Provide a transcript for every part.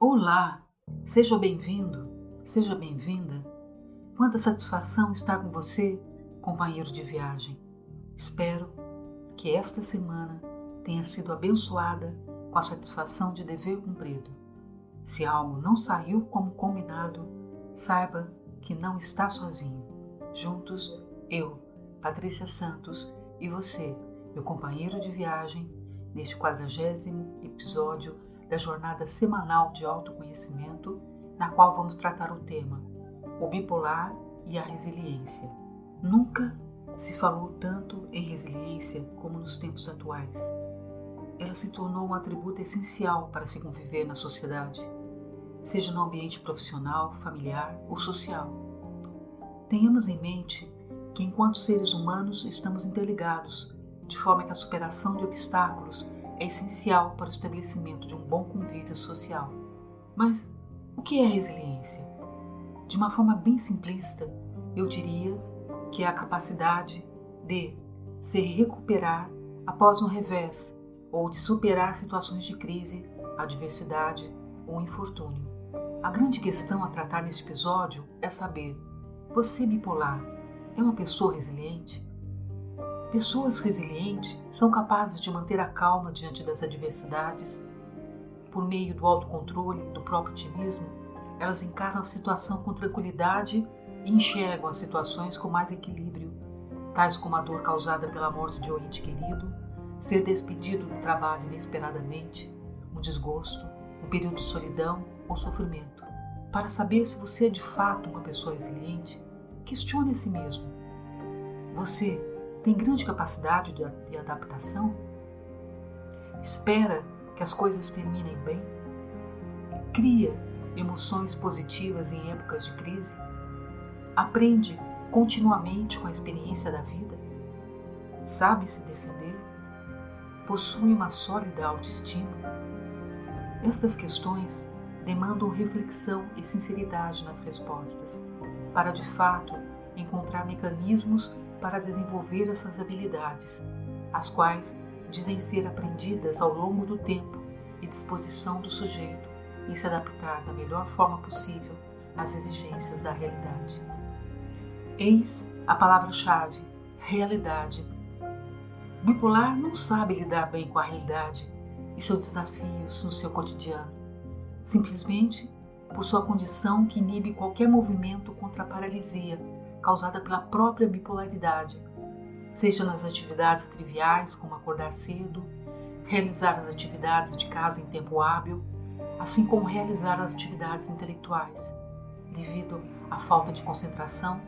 Olá, seja bem-vindo, seja bem-vinda. Quanta satisfação estar com você, companheiro de viagem. Espero que esta semana tenha sido abençoada com a satisfação de dever cumprido. Se algo não saiu como combinado, saiba que não está sozinho. Juntos, eu, Patrícia Santos, e você, meu companheiro de viagem, neste 40º episódio da jornada semanal de autoconhecimento, na qual vamos tratar o tema, o bipolar e a resiliência. Nunca se falou tanto em resiliência como nos tempos atuais. Ela se tornou um atributo essencial para se conviver na sociedade, seja no ambiente profissional, familiar ou social. Tenhamos em mente que, enquanto seres humanos, estamos interligados, de forma que a superação de obstáculos é essencial para o estabelecimento de um bom convívio social. Mas o que é resiliência? De uma forma bem simplista, eu diria que é a capacidade de se recuperar após um revés ou de superar situações de crise, adversidade ou infortúnio. A grande questão a tratar neste episódio é saber: você bipolar é uma pessoa resiliente? Pessoas resilientes são capazes de manter a calma diante das adversidades. Por meio do autocontrole, do próprio otimismo, elas encaram a situação com tranquilidade e enxergam as situações com mais equilíbrio, tais como a dor causada pela morte de um ente querido, ser despedido do trabalho inesperadamente, um desgosto, um período de solidão ou sofrimento. Para saber se você é de fato uma pessoa resiliente, questione a si mesmo. Você tem grande capacidade de adaptação? Espera que as coisas terminem bem? Cria emoções positivas em épocas de crise? Aprende continuamente com a experiência da vida? Sabe se defender? Possui uma sólida autoestima? Estas questões demandam reflexão e sinceridade nas respostas, para de fato encontrar mecanismos para desenvolver essas habilidades, as quais dizem ser aprendidas ao longo do tempo e disposição do sujeito em se adaptar da melhor forma possível às exigências da realidade. Eis a palavra-chave: realidade. O bipolar não sabe lidar bem com a realidade e seus desafios no seu cotidiano, simplesmente por sua condição que inibe qualquer movimento contra a paralisia causada pela própria bipolaridade, seja nas atividades triviais, como acordar cedo, realizar as atividades de casa em tempo hábil, assim como realizar as atividades intelectuais, devido à falta de concentração,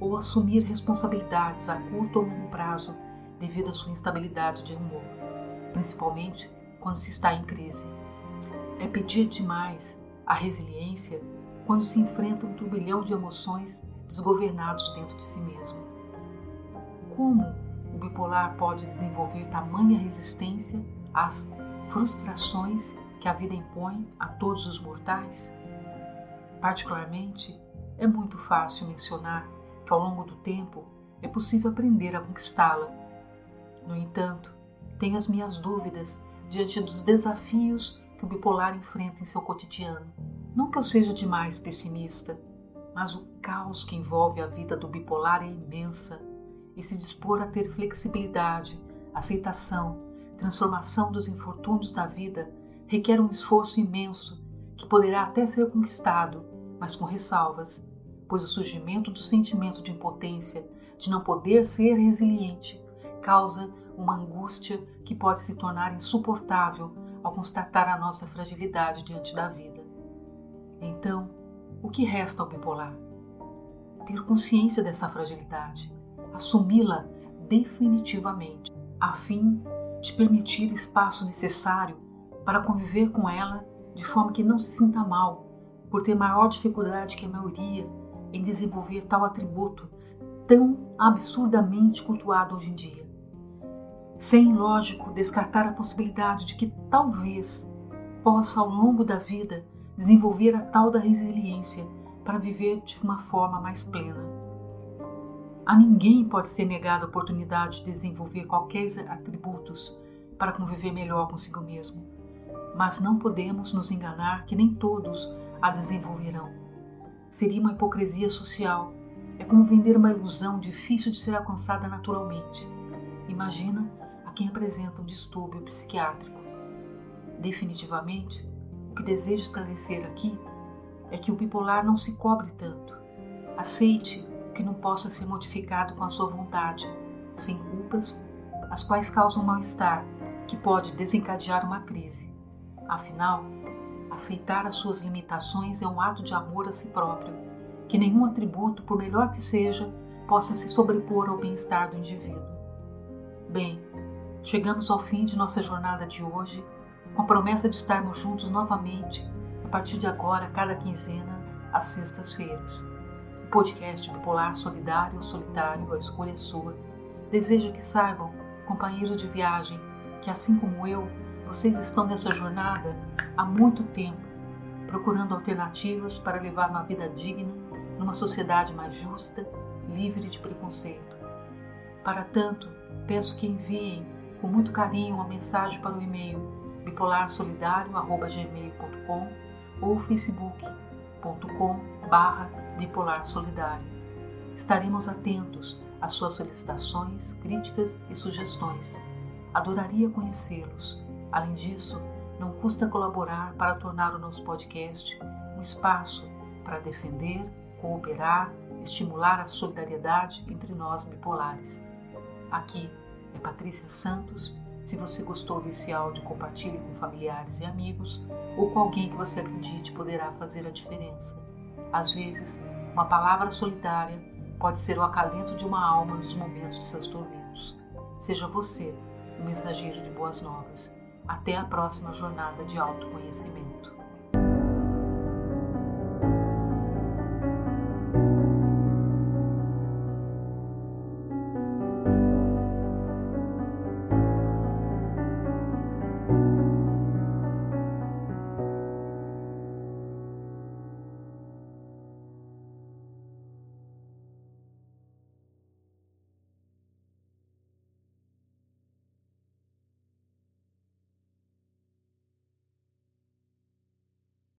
ou assumir responsabilidades a curto ou longo prazo devido à sua instabilidade de humor, principalmente quando se está em crise. É pedir demais a resiliência quando se enfrenta um turbilhão de emoções desgovernados dentro de si mesmo. Como o bipolar pode desenvolver tamanha resistência às frustrações que a vida impõe a todos os mortais? Particularmente, é muito fácil mencionar que ao longo do tempo é possível aprender a conquistá-la. No entanto, tenho as minhas dúvidas diante dos desafios que o bipolar enfrenta em seu cotidiano. Não que eu seja demais pessimista, mas o caos que envolve a vida do bipolar é imensa, e se dispor a ter flexibilidade, aceitação, transformação dos infortúnios da vida requer um esforço imenso que poderá até ser conquistado, mas com ressalvas, pois o surgimento do sentimento de impotência, de não poder ser resiliente, causa uma angústia que pode se tornar insuportável ao constatar a nossa fragilidade diante da vida. Então, o que resta ao bipolar? Ter consciência dessa fragilidade, assumi-la definitivamente, a fim de permitir o espaço necessário para conviver com ela de forma que não se sinta mal, por ter maior dificuldade que a maioria em desenvolver tal atributo tão absurdamente cultuado hoje em dia. Sem, lógico, descartar a possibilidade de que talvez possa ao longo da vida desenvolver a tal da resiliência para viver de uma forma mais plena. A ninguém pode ser negada a oportunidade de desenvolver qualquer atributos para conviver melhor consigo mesmo, mas não podemos nos enganar que nem todos a desenvolverão. Seria uma hipocrisia social, é como vender uma ilusão difícil de ser alcançada naturalmente. Imagina a quem apresenta um distúrbio psiquiátrico. Definitivamente, o que desejo esclarecer aqui é que o bipolar não se cobre tanto. Aceite o que não possa ser modificado com a sua vontade, sem culpas, as quais causam mal-estar, que pode desencadear uma crise. Afinal, aceitar as suas limitações é um ato de amor a si próprio, que nenhum atributo, por melhor que seja, possa se sobrepor ao bem-estar do indivíduo. Bem, chegamos ao fim de nossa jornada de hoje, com a promessa de estarmos juntos novamente, a partir de agora, cada quinzena, às sextas-feiras. O podcast Bipolar Solidário ou Solitário, a escolha é sua. Desejo que saibam, companheiros de viagem, que assim como eu, vocês estão nessa jornada há muito tempo, procurando alternativas para levar uma vida digna, numa sociedade mais justa, livre de preconceito. Para tanto, peço que enviem com muito carinho uma mensagem para o e-mail bipolarsolidario@gmail.com ou facebook.com/bipolarsolidario. Estaremos atentos às suas solicitações, críticas e sugestões. Adoraria conhecê-los. Além disso, não custa colaborar para tornar o nosso podcast um espaço para defender, cooperar, estimular a solidariedade entre nós bipolares. Aqui é Patrícia Santos. Se você gostou desse áudio, compartilhe com familiares e amigos ou com alguém que você acredite poderá fazer a diferença. Às vezes, uma palavra solidária pode ser o acalento de uma alma nos momentos de seus tormentos. Seja você um mensageiro de boas novas. Até a próxima jornada de autoconhecimento.